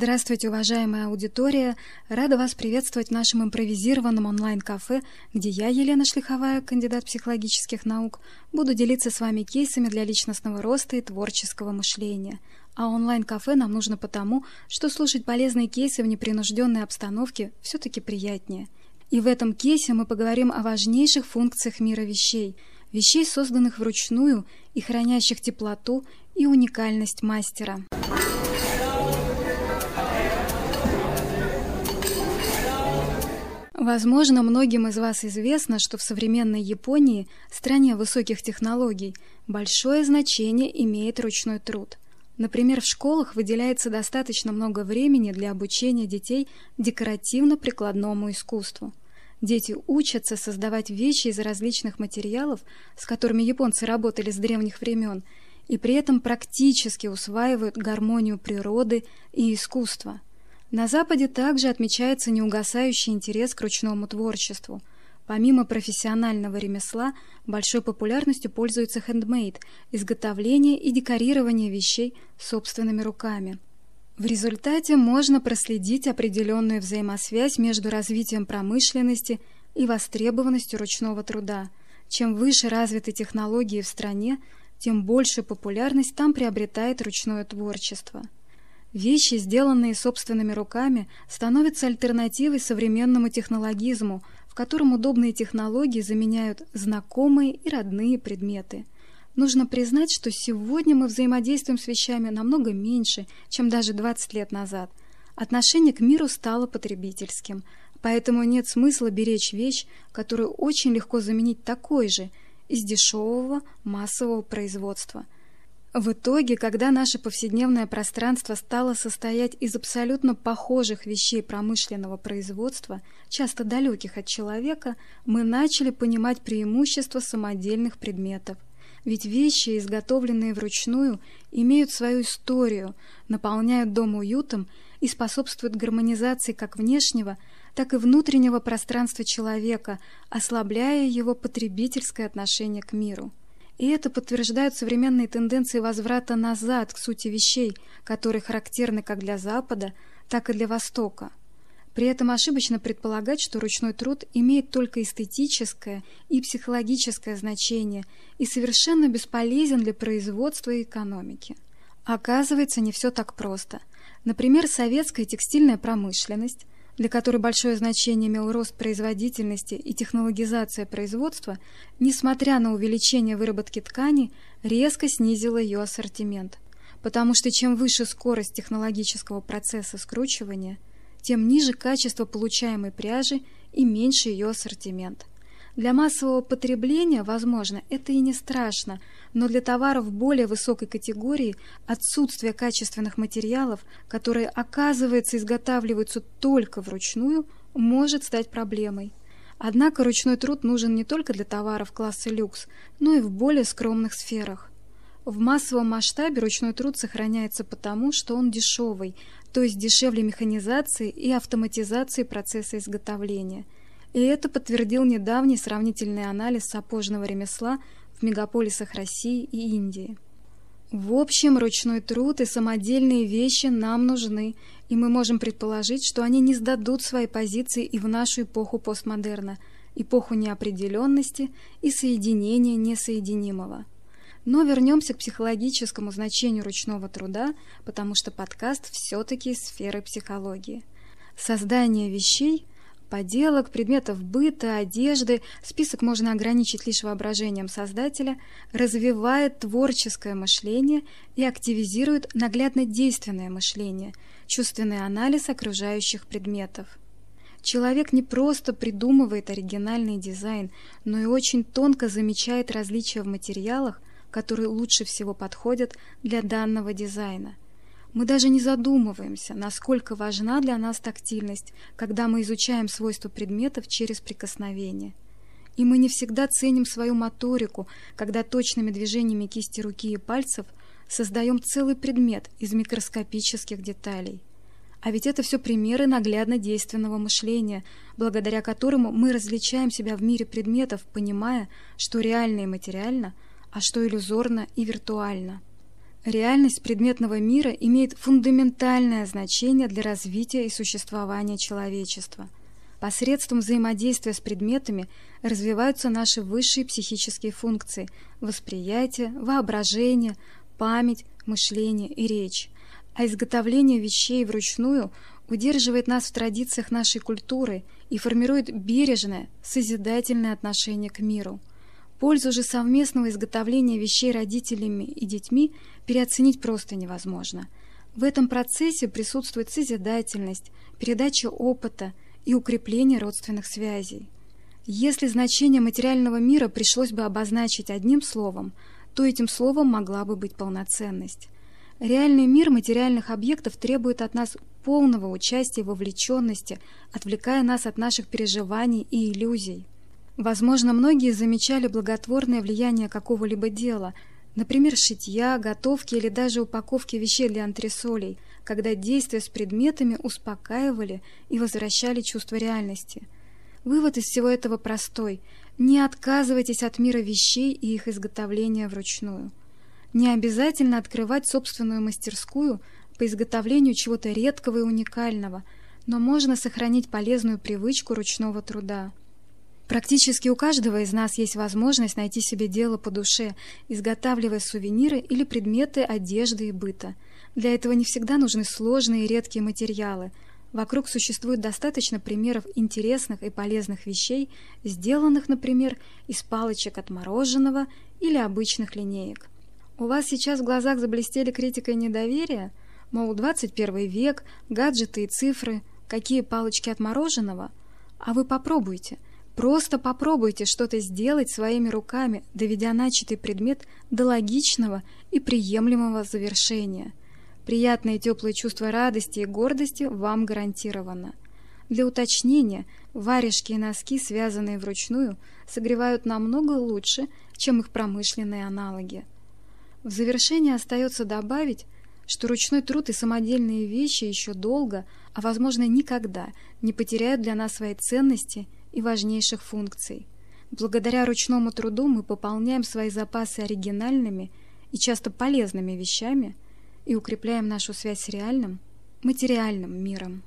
Здравствуйте, уважаемая аудитория! Рада вас приветствовать в нашем импровизированном онлайн-кафе, где я, Елена Шлиховая, кандидат психологических наук, буду делиться с вами кейсами для личностного роста и творческого мышления. А онлайн-кафе нам нужно потому, что слушать полезные кейсы в непринужденной обстановке все-таки приятнее. И в этом кейсе мы поговорим о важнейших функциях мира вещей, созданных вручную и хранящих теплоту и уникальность мастера. Возможно, многим из вас известно, что в современной Японии, стране высоких технологий, большое значение имеет ручной труд. Например, в школах выделяется достаточно много времени для обучения детей декоративно-прикладному искусству. Дети учатся создавать вещи из различных материалов, с которыми японцы работали с древних времен, и при этом практически усваивают гармонию природы и искусства. На Западе также отмечается неугасающий интерес к ручному творчеству. Помимо профессионального ремесла, большой популярностью пользуется хендмейд – изготовление и декорирование вещей собственными руками. В результате можно проследить определенную взаимосвязь между развитием промышленности и востребованностью ручного труда. Чем выше развиты технологии в стране, тем большую популярность там приобретает ручное творчество. Вещи, сделанные собственными руками, становятся альтернативой современному технологизму, в котором удобные технологии заменяют знакомые и родные предметы. Нужно признать, что сегодня мы взаимодействуем с вещами намного меньше, чем даже 20 лет назад. Отношение к миру стало потребительским, поэтому нет смысла беречь вещь, которую очень легко заменить такой же, из дешевого массового производства. В итоге, когда наше повседневное пространство стало состоять из абсолютно похожих вещей промышленного производства, часто далеких от человека, мы начали понимать преимущества самодельных предметов. Ведь вещи, изготовленные вручную, имеют свою историю, наполняют дом уютом и способствуют гармонизации как внешнего, так и внутреннего пространства человека, ослабляя его потребительское отношение к миру. И это подтверждают современные тенденции возврата назад к сути вещей, которые характерны как для Запада, так и для Востока. При этом ошибочно предполагать, что ручной труд имеет только эстетическое и психологическое значение и совершенно бесполезен для производства и экономики. Оказывается, не все так просто. Например, советская текстильная промышленность, для которой большое значение имел рост производительности и технологизация производства, несмотря на увеличение выработки тканей, резко снизила ее ассортимент. Потому что чем выше скорость технологического процесса скручивания, тем ниже качество получаемой пряжи и меньше ее ассортимент. Для массового потребления, возможно, это и не страшно, но для товаров более высокой категории отсутствие качественных материалов, которые, оказывается, изготавливаются только вручную, может стать проблемой. Однако ручной труд нужен не только для товаров класса люкс, но и в более скромных сферах. В массовом масштабе ручной труд сохраняется потому, что он дешевый, то есть дешевле механизации и автоматизации процесса изготовления. И это подтвердил недавний сравнительный анализ сапожного ремесла в мегаполисах России и Индии. В общем, ручной труд и самодельные вещи нам нужны, и мы можем предположить, что они не сдадут свои позиции и в нашу эпоху постмодерна, эпоху неопределенности и соединения несоединимого. Но вернемся к психологическому значению ручного труда, потому что подкаст все-таки из сферы психологии. Создание вещей, поделок, предметов быта, одежды, список можно ограничить лишь воображением создателя, развивает творческое мышление и активизирует наглядно-действенное мышление, чувственный анализ окружающих предметов. Человек не просто придумывает оригинальный дизайн, но и очень тонко замечает различия в материалах, которые лучше всего подходят для данного дизайна. Мы даже не задумываемся, насколько важна для нас тактильность, когда мы изучаем свойства предметов через прикосновение. И мы не всегда ценим свою моторику, когда точными движениями кисти руки и пальцев создаем целый предмет из микроскопических деталей. А ведь это все примеры наглядно-действенного мышления, благодаря которому мы различаем себя в мире предметов, понимая, что реально и материально, а что иллюзорно и виртуально. Реальность предметного мира имеет фундаментальное значение для развития и существования человечества. Посредством взаимодействия с предметами развиваются наши высшие психические функции – восприятие, воображение, память, мышление и речь. А изготовление вещей вручную удерживает нас в традициях нашей культуры и формирует бережное, созидательное отношение к миру. Пользу же совместного изготовления вещей родителями и детьми переоценить просто невозможно. В этом процессе присутствует созидательность, передача опыта и укрепление родственных связей. Если значение материального мира пришлось бы обозначить одним словом, то этим словом могла бы быть полноценность. Реальный мир материальных объектов требует от нас полного участия и вовлеченности, отвлекая нас от наших переживаний и иллюзий. Возможно, многие замечали благотворное влияние какого-либо дела, например, шитья, готовки или даже упаковки вещей для антресолей, когда действия с предметами успокаивали и возвращали чувство реальности. Вывод из всего этого простой – не отказывайтесь от мира вещей и их изготовления вручную. Не обязательно открывать собственную мастерскую по изготовлению чего-то редкого и уникального, но можно сохранить полезную привычку ручного труда. Практически у каждого из нас есть возможность найти себе дело по душе, изготавливая сувениры или предметы одежды и быта. Для этого не всегда нужны сложные и редкие материалы. Вокруг существует достаточно примеров интересных и полезных вещей, сделанных, например, из палочек от мороженого или обычных линеек. У вас сейчас в глазах заблестели критика и недоверие? Мол, 21 век, гаджеты и цифры, какие палочки от мороженого? А вы попробуйте. Просто попробуйте что-то сделать своими руками, доведя начатый предмет до логичного и приемлемого завершения. Приятное и теплое чувство радости и гордости вам гарантировано. Для уточнения, варежки и носки, связанные вручную, согревают намного лучше, чем их промышленные аналоги. В завершение остается добавить, что ручной труд и самодельные вещи еще долго, а возможно никогда, не потеряют для нас своей ценности и важнейших функций. Благодаря ручному труду мы пополняем свои запасы оригинальными и часто полезными вещами и укрепляем нашу связь с реальным материальным миром.